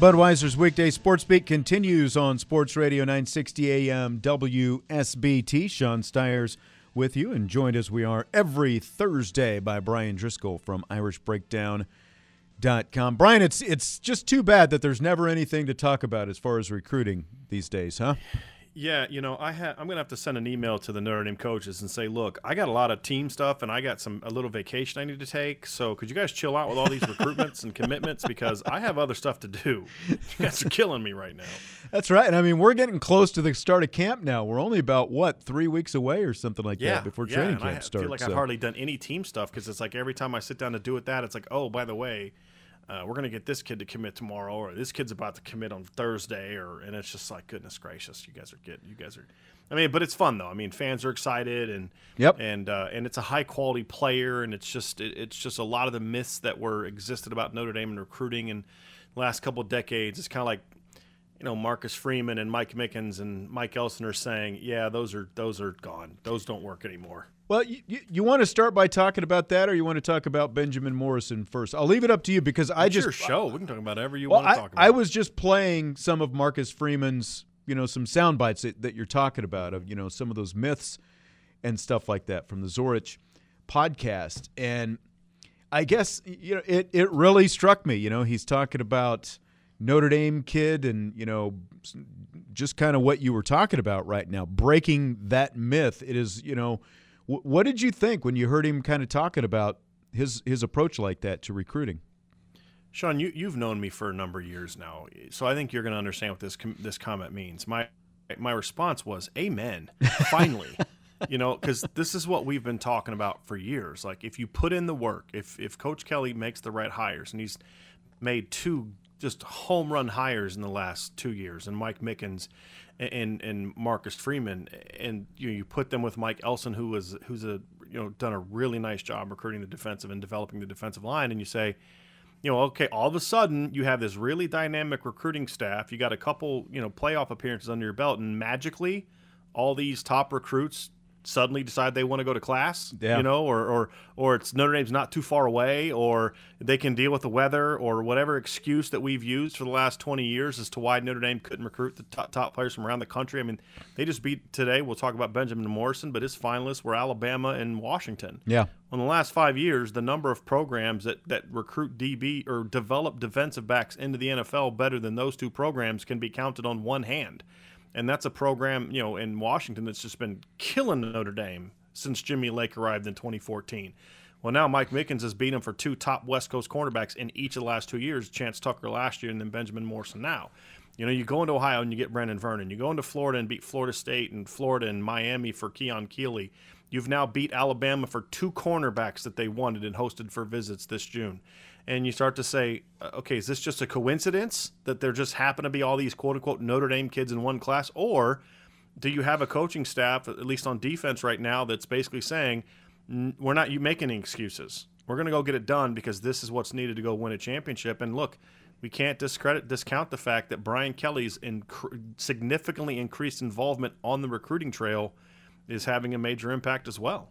Budweiser's Weekday Sports Beat continues on Sports Radio 960 AM WSBT. Sean Stiers with you and joined as we are every Thursday by Brian Driscoll from irishbreakdown.com. Brian, it's just too bad that there's never anything to talk about as far as recruiting these days, huh? Yeah, you know, I'm going to have to send an email to the Notre Dame coaches and say, look, I got a lot of team stuff and I got a little vacation I need to take. So could you guys chill out with all these recruitments and commitments? Because I have other stuff to do. You guys are killing me right now. That's right. And I mean, we're getting close to the start of camp now. We're only about, 3 weeks away or something like that before training camp starts. I feel like I've hardly done any team stuff because it's like every time I sit down to do that, it's like, oh, by the way, we're going to get this kid to commit tomorrow, or this kid's about to commit on Thursday, and it's just like, goodness gracious, you guys are. I mean, but it's fun though. I mean, fans are excited, and it's a high quality player, and it's just a lot of the myths that were existed about Notre Dame and recruiting in the last couple of decades. It's kind of like, you know, Marcus Freeman and Mike Mickens and Mike Elson are saying, yeah, those are gone. Those don't work anymore. Well, you want to start by talking about that, or you want to talk about Benjamin Morrison first? I'll leave it up to you because it's your show. We can talk about whatever you want to talk about. I was just playing some of Marcus Freeman's, you know, some sound bites that you're talking about of, you know, some of those myths and stuff like that from the Zorich podcast. And I guess, you know, it really struck me. You know, he's talking about Notre Dame kid and, you know, just kind of what you were talking about right now, breaking that myth. It is, you know, what did you think when you heard him kind of talking about his approach like that to recruiting? Sean, you've known me for a number of years now, so I think you're going to understand what this comment means. My response was, amen, finally. You know, because this is what we've been talking about for years. Like, if you put in the work, if Coach Kelly makes the right hires, and he's made two just home run hires in the last 2 years, and Mike Mickens and Marcus Freeman, and you put them with Mike Elson, who's done a really nice job recruiting the defensive and developing the defensive line, and you say, you know, okay, all of a sudden you have this really dynamic recruiting staff, you got a couple, you know, playoff appearances under your belt, and magically all these top recruits suddenly decide they want to go to class, you know, or it's Notre Dame's not too far away, or they can deal with the weather, or whatever excuse that we've used for the last 20 years as to why Notre Dame couldn't recruit the top players from around the country. I mean, they just beat today. We'll talk about Benjamin Morrison, but his finalists were Alabama and Washington. Yeah. In the last 5 years, the number of programs that recruit DB or develop defensive backs into the NFL better than those two programs can be counted on one hand. And that's a program, you know, in Washington that's just been killing Notre Dame since Jimmy Lake arrived in 2014. Well, now Mike Mickens has beat him for two top West Coast cornerbacks in each of the last 2 years, Chance Tucker last year and then Benjamin Morrison now. You know, you go into Ohio and you get Brandon Vernon. You go into Florida and beat Florida State and Florida and Miami for Keon Keeley. You've now beat Alabama for two cornerbacks that they wanted and hosted for visits this June. And you start to say, okay, is this just a coincidence that there just happen to be all these quote-unquote Notre Dame kids in one class? Or do you have a coaching staff, at least on defense right now, that's basically saying, we're not making any excuses. We're going to go get it done because this is what's needed to go win a championship. And look, we can't discount the fact that Brian Kelly's significantly increased involvement on the recruiting trail is having a major impact as well.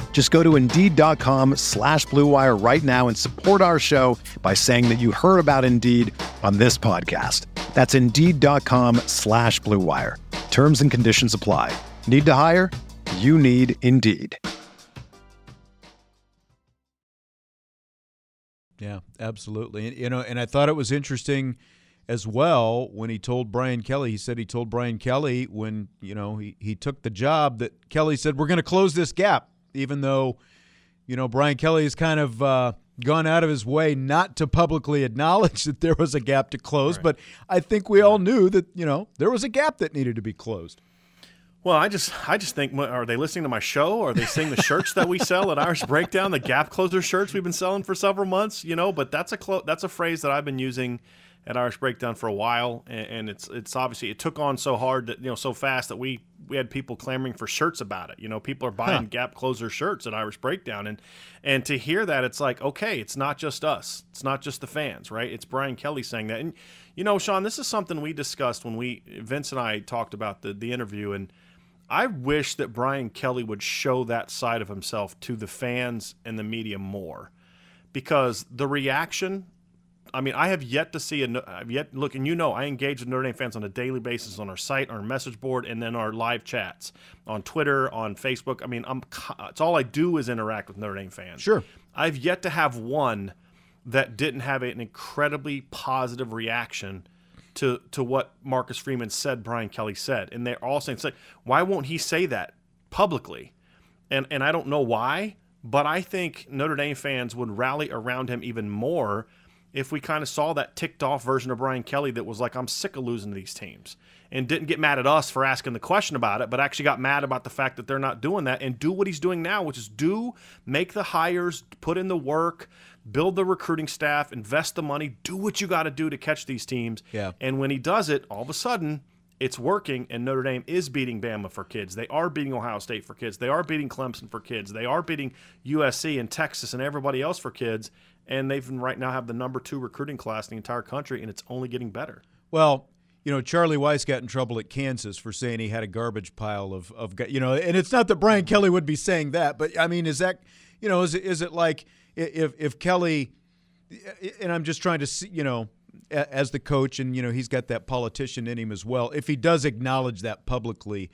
Just go to Indeed.com/Blue Wire right now and support our show by saying that you heard about Indeed on this podcast. That's Indeed.com/Blue Wire. Terms and conditions apply. Need to hire? You need Indeed. Yeah, absolutely. And, you know, and I thought it was interesting as well when he told Brian Kelly, he said he told Brian Kelly when, you know, he took the job that Kelly said, we're going to close this gap, even though, you know, Brian Kelly has kind of gone out of his way not to publicly acknowledge that there was a gap to close. Right. But I think we all knew that, you know, there was a gap that needed to be closed. Well, I just think, are they listening to my show? Are they seeing the shirts that we sell at Irish Breakdown, the Gap Closer shirts we've been selling for several months? You know, but that's a phrase that I've been using at Irish Breakdown for a while, and it's obviously it took on so hard that, you know, so fast that we had people clamoring for shirts about it. You know, people are buying Gap Closer shirts at Irish Breakdown, and to hear that, it's like, okay, it's not just us, it's not just the fans, right? It's Brian Kelly saying that, and you know, Sean, this is something we discussed when Vince and I talked about the interview and. I wish that Brian Kelly would show that side of himself to the fans and the media more, because the reaction, I mean, I have yet to see look, and you know, I engage with Notre Dame fans on a daily basis on our site, on our message board, and then our live chats on Twitter, on Facebook. I mean, it's all I do is interact with Notre Dame fans. Sure. I've yet to have one that didn't have an incredibly positive reaction to what Marcus Freeman said, Brian Kelly said. And they're all saying, why won't he say that publicly? And I don't know why, but I think Notre Dame fans would rally around him even more if we kind of saw that ticked off version of Brian Kelly that was like, I'm sick of losing to these teams, and didn't get mad at us for asking the question about it, but actually got mad about the fact that they're not doing that and do what he's doing now, which is make the hires, put in the work, build the recruiting staff, invest the money, do what you got to do to catch these teams. Yeah. And when he does it, all of a sudden, it's working, and Notre Dame is beating Bama for kids. They are beating Ohio State for kids. They are beating Clemson for kids. They are beating USC and Texas and everybody else for kids. And they've right now have the number 2 recruiting class in the entire country, and it's only getting better. Well, you know, Charlie Weiss got in trouble at Kansas for saying he had a garbage pile of you know, and it's not that Brian Kelly would be saying that, but, I mean, is that, you know, is it like – If Kelly, and I'm just trying to see, you know, as the coach, and, you know, he's got that politician in him as well. If he does acknowledge that publicly,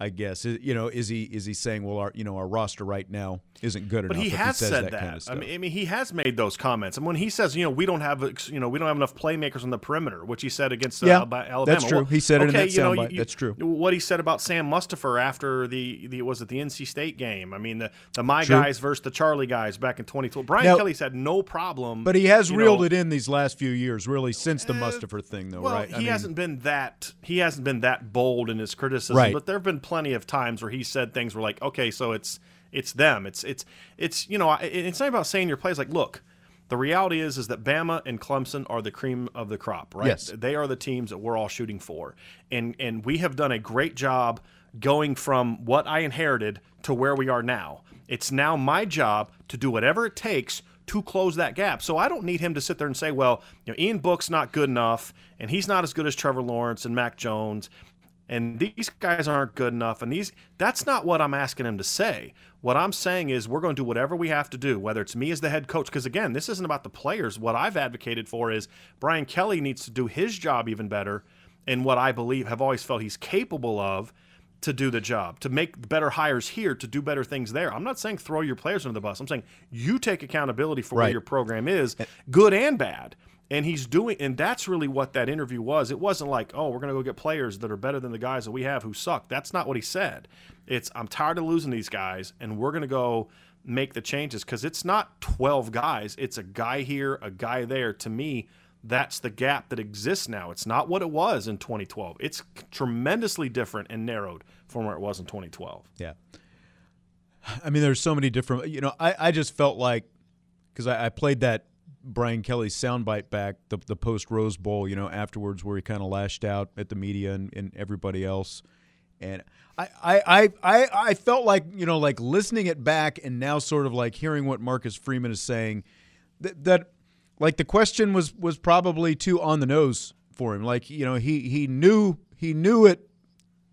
I guess, you know, is he saying, well, our roster right now isn't good enough? But he has said that. Kind of stuff. I mean, he has made those comments. And when he says, you know, we don't have enough playmakers on the perimeter, which he said against Alabama. That's true. Well, he said it in that soundbite. That's true. What he said about Sam Mustipher after the NC State game? I mean, the my true. Guys versus the Charlie guys back in 2012. Brian Kelly's had no problem. But he has reeled it in these last few years, really, since the Mustipher thing, though, right? He hasn't been that bold in his criticism, right. But there have been plenty of times where he said things were like, okay, so it's them. It's you know, it's not about saying your plays. Like, look, the reality is that Bama and Clemson are the cream of the crop, right? Yes. They are the teams that we're all shooting for. And we have done a great job going from what I inherited to where we are now. It's now my job to do whatever it takes to close that gap. So I don't need him to sit there and say, well, you know, Ian Book's not good enough, and he's not as good as Trevor Lawrence and Mac Jones. and these guys aren't good enough, and these, that's not what I'm asking him to say. What I'm saying is we're going to do whatever we have to do, whether it's me as the head coach, because, again, this isn't about the players. What I've advocated for is Brian Kelly needs to do his job even better, and what I believe have always felt he's capable of, to do the job, to make better hires here, to do better things there. I'm not saying throw your players under the bus. I'm saying you take accountability for where your program is, good and bad. And he's doing, and that's really what that interview was. It wasn't like, oh, we're going to go get players that are better than the guys that we have who suck. That's not what he said. It's, I'm tired of losing these guys, and we're going to go make the changes, because it's not 12 guys. It's a guy here, a guy there. To me, that's the gap that exists now. It's not what it was in 2012. It's tremendously different and narrowed from where it was in 2012. Yeah. I mean, there's so many different, you know, I just felt like, because I played that Brian Kelly soundbite back, the post-Rose Bowl, you know, afterwards, where he kind of lashed out at the media and everybody else. And I felt like, you know, like listening it back and now sort of like hearing what Marcus Freeman is saying, that like the question was probably too on the nose for him. Like, you know, he knew it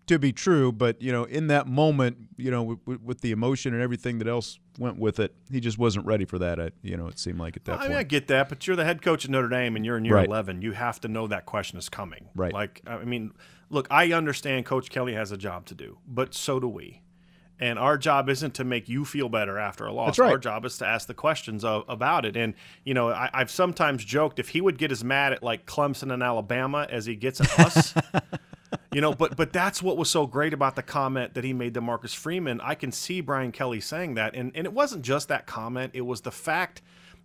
to be true, but, you know, in that moment, you know, with the emotion and everything that else went with it, he just wasn't ready for that. You know, it seemed like at that point. I mean, I get that, but you're the head coach at Notre Dame and you're in year 11. You have to know that question is coming. Right. Like, I mean, look, I understand Coach Kelly has a job to do, but so do we. And our job isn't to make you feel better after a loss. That's right. Our job is to ask the questions about it. And, you know, I've sometimes joked if he would get as mad at, like, Clemson and Alabama as he gets at us, you know, but that's what was so great about the comment that he made to Marcus Freeman. I can see Brian Kelly saying that. And it wasn't just that comment. It was the fact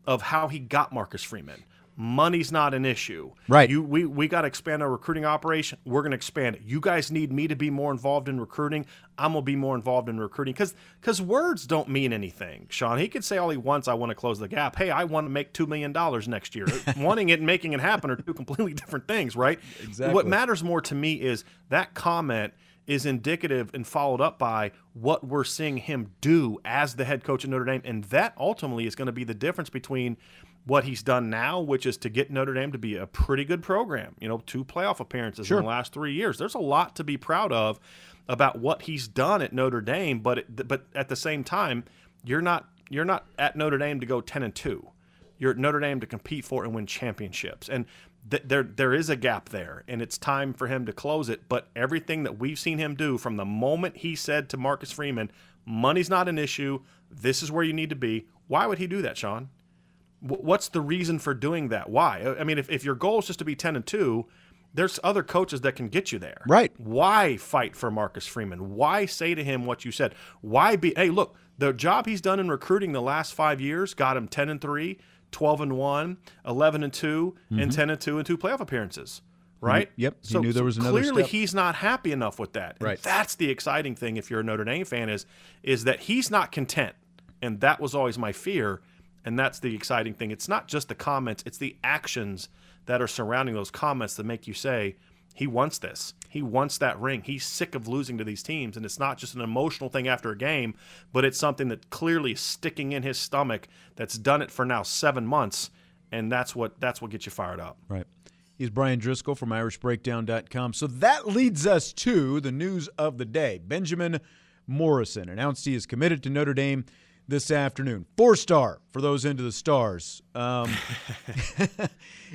of how he got Marcus Freeman. Money's not an issue. Right. We got to expand our recruiting operation. We're going to expand it. You guys need me to be more involved in recruiting. I'm going to be more involved in recruiting because words don't mean anything, Sean. He could say all he wants, I want to close the gap. Hey, I want to make $2 million next year. Wanting it and making it happen are two completely different things, right? Exactly. What matters more to me is that comment is indicative and followed up by what we're seeing him do as the head coach at Notre Dame. And that ultimately is going to be the difference between what he's done now, which is to get Notre Dame to be a pretty good program, you know, 2 playoff appearances in the last 3 years. There's a lot to be proud of about what he's done at Notre Dame, but at the same time, you're not at Notre Dame to go 10-2. You're at Notre Dame to compete for and win championships, and there is a gap there, and it's time for him to close it. But everything that we've seen him do from the moment he said to Marcus Freeman, "Money's not an issue. This is where you need to be." Why would he do that, Sean? What's the reason for doing that? Why? I mean, if your goal is just to be 10-2, there's other coaches that can get you there. Right. Why fight for Marcus Freeman? Why say to him what you said? Why be, hey, look, the job he's done in recruiting the last 5 years got him 10-3, 12-1, 11-2, and 10-2 and 2 playoff appearances. Right? Yep. So he knew there was another clearly step. He's not happy enough with that. Right. And that's the exciting thing if you're a Notre Dame fan is that he's not content. And that was always my fear. And that's the exciting thing. It's not just the comments. It's the actions that are surrounding those comments that make you say, he wants this. He wants that ring. He's sick of losing to these teams. And it's not just an emotional thing after a game, but it's something that clearly is sticking in his stomach that's done it for now 7 months. And that's what gets you fired up. Right. He's Brian Driscoll from irishbreakdown.com. So that leads us to the news of the day. Benjamin Morrison announced he is committed to Notre Dame this afternoon. 4-star for those into the stars.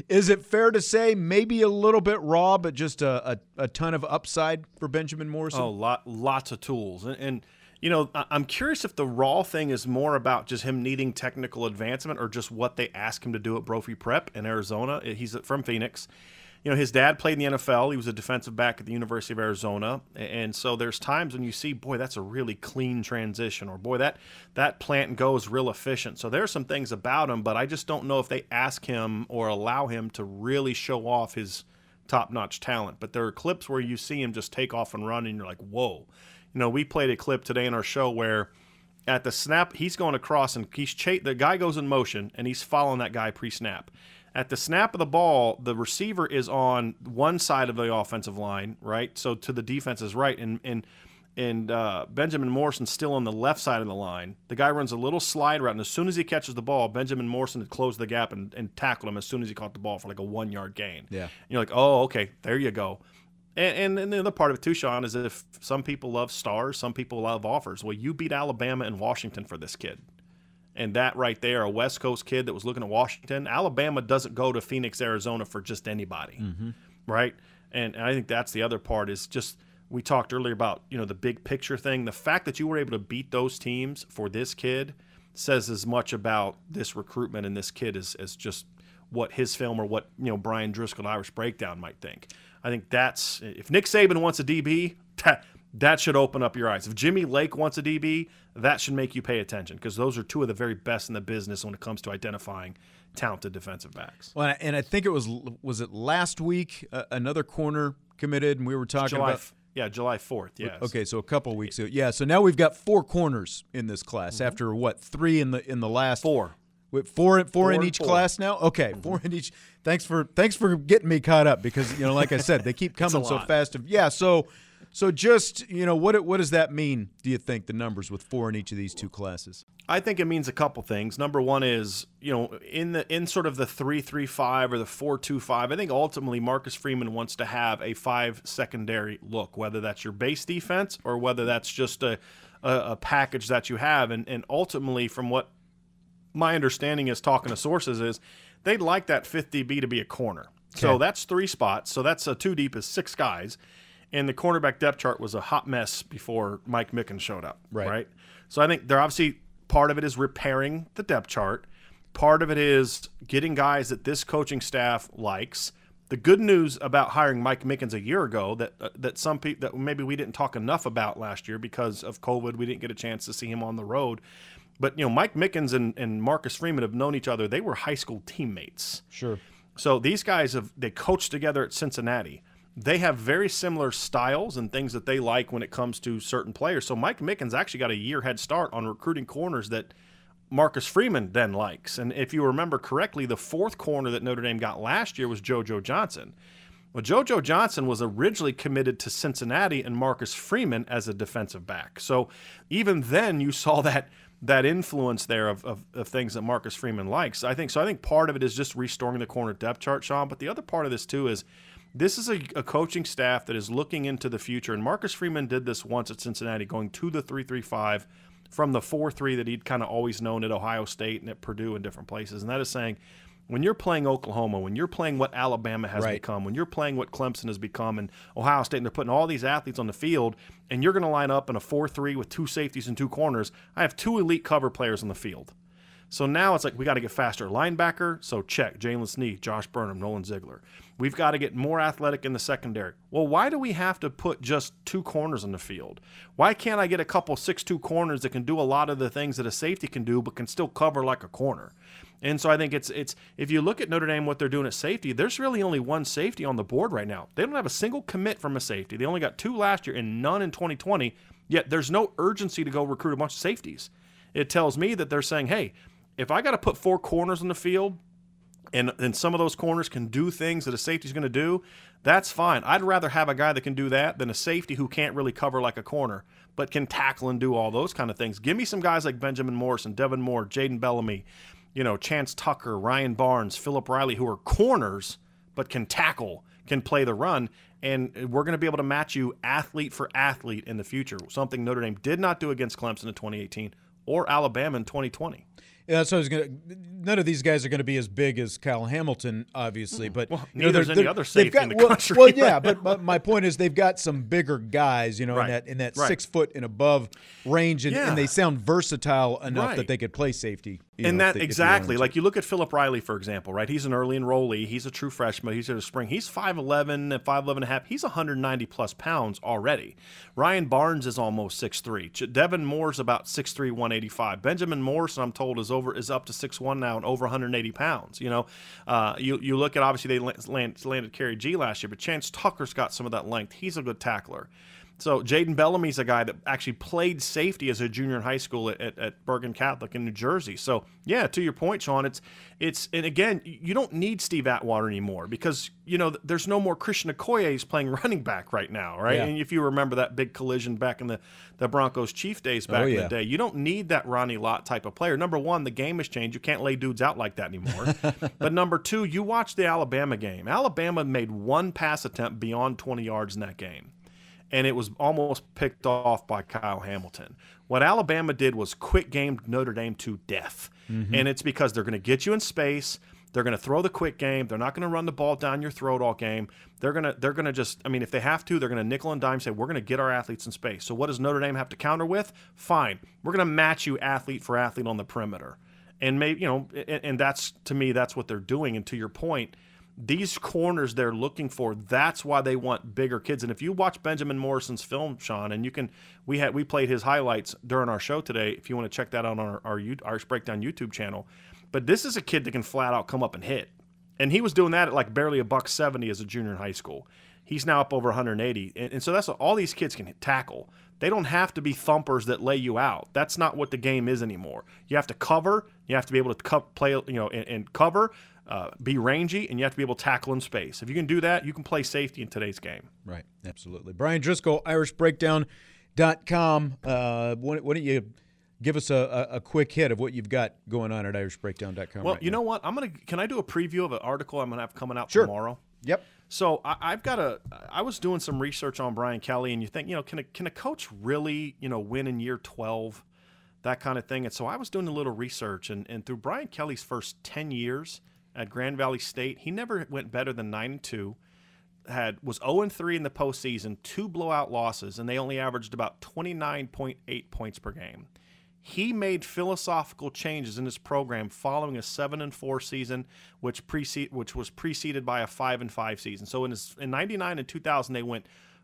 Is it fair to say maybe a little bit raw, but just a ton of upside for Benjamin Morrison? Oh, lots of tools. And you know, I'm curious if the raw thing is more about just him needing technical advancement or just what they ask him to do at Brophy Prep in Arizona. He's from Phoenix. You know, his dad played in the NFL. He was a defensive back at the University of Arizona. And so there's times when you see, boy, that's a really clean transition, or boy, that plant goes real efficient. So there's some things about him, but I just don't know if they ask him or allow him to really show off his top-notch talent. But there are clips where you see him just take off and run, and you're like, whoa. You know, we played a clip today in our show where at the snap, he's going across, and the guy goes in motion, and he's following that guy pre-snap. At the snap of the ball, the receiver is on one side of the offensive line, right? So to the defense's right, and Benjamin Morrison's still on the left side of the line. The guy runs a little slide route, and as soon as he catches the ball, Benjamin Morrison had closed the gap and tackled him as soon as he caught the ball for like a 1-yard gain. Yeah. And you're like, oh, okay, there you go. And the other part of it too, Sean, is if some people love stars, some people love offers. Well, you beat Alabama and Washington for this kid. And that right there, a West Coast kid that was looking at Washington, Alabama doesn't go to Phoenix, Arizona for just anybody, right? And I think that's the other part is just we talked earlier about, you know, the big picture thing. The fact that you were able to beat those teams for this kid says as much about this recruitment and this kid as just what his film or what, you know, Brian Driscoll and Irish Breakdown might think. I think that's – if Nick Saban wants a DB, that should open up your eyes. If Jimmy Lake wants a DB, that should make you pay attention because those are two of the very best in the business when it comes to identifying talented defensive backs. Well, and I think it was it last week another corner committed, and we were talking about – Yeah, July 4th, yes. Okay, so a couple weeks ago. Yeah, so now we've got four corners in this class after, what, three in the last? Four. Four in each class now? Okay, four in each. Thanks for getting me caught up because, you know, like I said, they keep coming so fast. Yeah, so just, you know, what does that mean, do you think, the numbers with four in each of these two classes? I think it means a couple things. Number one is, you know, in sort of the 3-3-5 or the 4-2-5, I think ultimately Marcus Freeman wants to have a five secondary look, whether that's your base defense or whether that's just a package that you have. And ultimately, from what my understanding is talking to sources, is they'd like that fifth DB to be a corner. Okay. So that's three spots. So that's a two deep is six guys. And the cornerback depth chart was a hot mess before Mike Mickens showed up, right? So I think they're obviously part of it is repairing the depth chart. Part of it is getting guys that this coaching staff likes. The good news about hiring Mike Mickens a year ago that some people that maybe we didn't talk enough about last year because of COVID, we didn't get a chance to see him on the road. But, you know, Mike Mickens and Marcus Freeman have known each other. They were high school teammates. Sure. So these guys they coached together at Cincinnati. They have very similar styles and things that they like when it comes to certain players. So Mike Mickens actually got a year head start on recruiting corners that Marcus Freeman then likes. And if you remember correctly, the fourth corner that Notre Dame got last year was Jojo Johnson. Well, Jojo Johnson was originally committed to Cincinnati and Marcus Freeman as a defensive back. So even then you saw that influence there of things that Marcus Freeman likes. I think part of it is just restoring the corner depth chart, Sean. But the other part of this too is this is a coaching staff that is looking into the future, and Marcus Freeman did this once at Cincinnati, going to the 3-3-5 from the 4-3 that he'd kind of always known at Ohio State and at Purdue and different places, and that is saying when you're playing Oklahoma, when you're playing what Alabama has become, when you're playing what Clemson has become and Ohio State, and they're putting all these athletes on the field, and you're going to line up in a 4-3 with two safeties and two corners, I have two elite cover players on the field. So now it's like we got to get faster linebacker, so check, Jalen Snead, Josh Burnham, Nolan Ziegler. We've got to get more athletic in the secondary. Well, why do we have to put just two corners on the field? Why can't I get a couple 6'2" corners that can do a lot of the things that a safety can do but can still cover like a corner? And so I think it's if you look at Notre Dame, what they're doing at safety, there's really only one safety on the board right now. They don't have a single commit from a safety. They only got two last year and none in 2020, yet there's no urgency to go recruit a bunch of safeties. It tells me that they're saying, hey, if I got to put four corners on the field and some of those corners can do things that a safety's going to do, that's fine. I'd rather have a guy that can do that than a safety who can't really cover like a corner but can tackle and do all those kind of things. Give me some guys like Benjamin Morrison, Devin Moore, Jaden Bellamy, you know, Chance Tucker, Ryan Barnes, Phillip Riley, who are corners but can tackle, can play the run, and we're going to be able to match you athlete for athlete in the future, something Notre Dame did not do against Clemson in 2018 or Alabama in 2020. Yeah, so none of these guys are going to be as big as Kyle Hamilton, obviously. But well, neither's any other safety in the country. Well, yeah, right, but my point is they've got some bigger guys, you know, in that 6 foot and above range, and they sound versatile enough that they could play safety. Like you look at Phillip Riley, for example, right? He's an early enrollee. He's a true freshman. He's here this spring. He's 5'11", 5'11 and a half. He's 190-plus pounds already. Ryan Barnes is almost 6'3". Devin Moore's about 6'3", 185. Benjamin Morrison, I'm told, is up to 6'1" now and over 180 pounds. You know, you look at, obviously, they landed Kerry G last year, but Chance Tucker's got some of that length. He's a good tackler. So Jaden Bellamy's a guy that actually played safety as a junior in high school at Bergen Catholic in New Jersey. So yeah, to your point, Sean, it's and again, you don't need Steve Atwater anymore because you know there's no more Christian Okoye's playing running back right now, right? Yeah. And if you remember that big collision back in the Broncos Chief days back in the day, you don't need that Ronnie Lott type of player. Number one, the game has changed. You can't lay dudes out like that anymore. But number two, you watch the Alabama game. Alabama made one pass attempt beyond 20 yards in that game. And it was almost picked off by Kyle Hamilton. What Alabama did was quick game Notre Dame to death. Mm-hmm. And it's because they're going to get you in space. They're going to throw the quick game. They're not going to run the ball down your throat all game. They're going to just, I mean, if they have to, they're going to nickel and dime, say, we're going to get our athletes in space. So what does Notre Dame have to counter with? Fine. We're going to match you athlete for athlete on the perimeter. And maybe, you know, and that's, to me, that's what they're doing. And to your point, these corners they're looking for, that's why they want bigger kids. And if you watch Benjamin Morrison's film, Sean, and you can, we played his highlights during our show today. If you want to check that out on our Irish Breakdown YouTube channel, but this is a kid that can flat out come up and hit. And he was doing that at like barely $170 as a junior in high school. He's now up over 180. And so that's what all these kids can tackle. They don't have to be thumpers that lay you out. That's not what the game is anymore. You have to cover. You have to be able to play, you know, and cover, be rangy, and you have to be able to tackle in space. If you can do that, you can play safety in today's game. Right, absolutely. Brian Driscoll, irishbreakdown.com. Why don't you give us a quick hit of what you've got going on at irishbreakdown.com? Well, right, you know what? Can I do a preview of an article I'm going to have coming out tomorrow? Yep. So I was doing some research on Brian Kelly, and you think, you know, can a coach really, you know, win in year 12, that kind of thing? And so I was doing a little research, and through Brian Kelly's first 10 years at Grand Valley State, he never went better than 9-2, was 0-3 in the postseason, 2 blowout losses, and they only averaged about 29.8 points per game. He made philosophical changes in his program following a 7-4 season, which was preceded by a 5-5 season. So in 99 and 2000,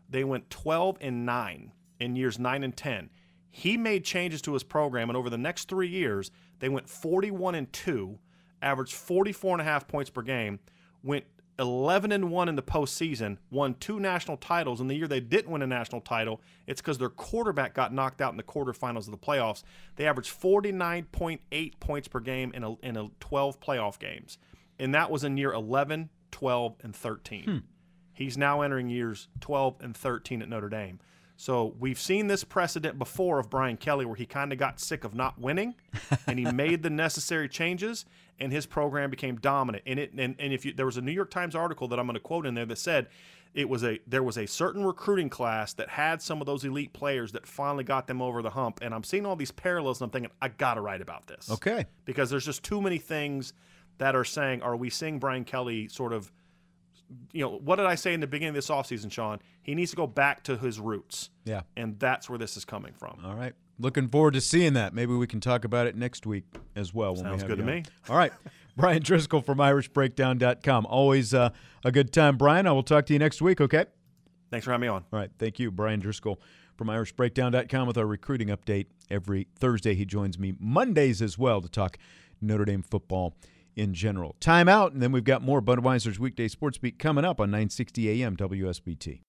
they went 12-9 in years 9 and 10. He made changes to his program, and over the next 3 years, they went 41-2, averaged 44.5 points per game, went 11-1 in the postseason, won 2 national titles. In the year they didn't win a national title, it's because their quarterback got knocked out in the quarterfinals of the playoffs. They averaged 49.8 points per game in 12 playoff games, and that was in year 11, 12, and 13. He's now entering years 12 and 13 at Notre Dame. So we've seen this precedent before of Brian Kelly, where he kind of got sick of not winning, and he made the necessary changes, and his program became dominant. And there was a New York Times article that I'm going to quote in there that said there was a certain recruiting class that had some of those elite players that finally got them over the hump. And I'm seeing all these parallels, and I'm thinking, I got to write about this, okay? Because there's just too many things that are saying, are we seeing Brian Kelly sort of? You know, what did I say in the beginning of this offseason, Sean? He needs to go back to his roots. Yeah. And that's where this is coming from. All right. Looking forward to seeing that. Maybe we can talk about it next week as well. Sounds good to me. All right. Brian Driscoll from irishbreakdown.com. Always a good time, Brian. I will talk to you next week, okay? Thanks for having me on. All right. Thank you, Brian Driscoll from irishbreakdown.com with our recruiting update every Thursday. He joins me Mondays as well to talk Notre Dame football in general. Time out, and then we've got more Budweiser's Weekday Sports Beat coming up on 960 AM WSBT.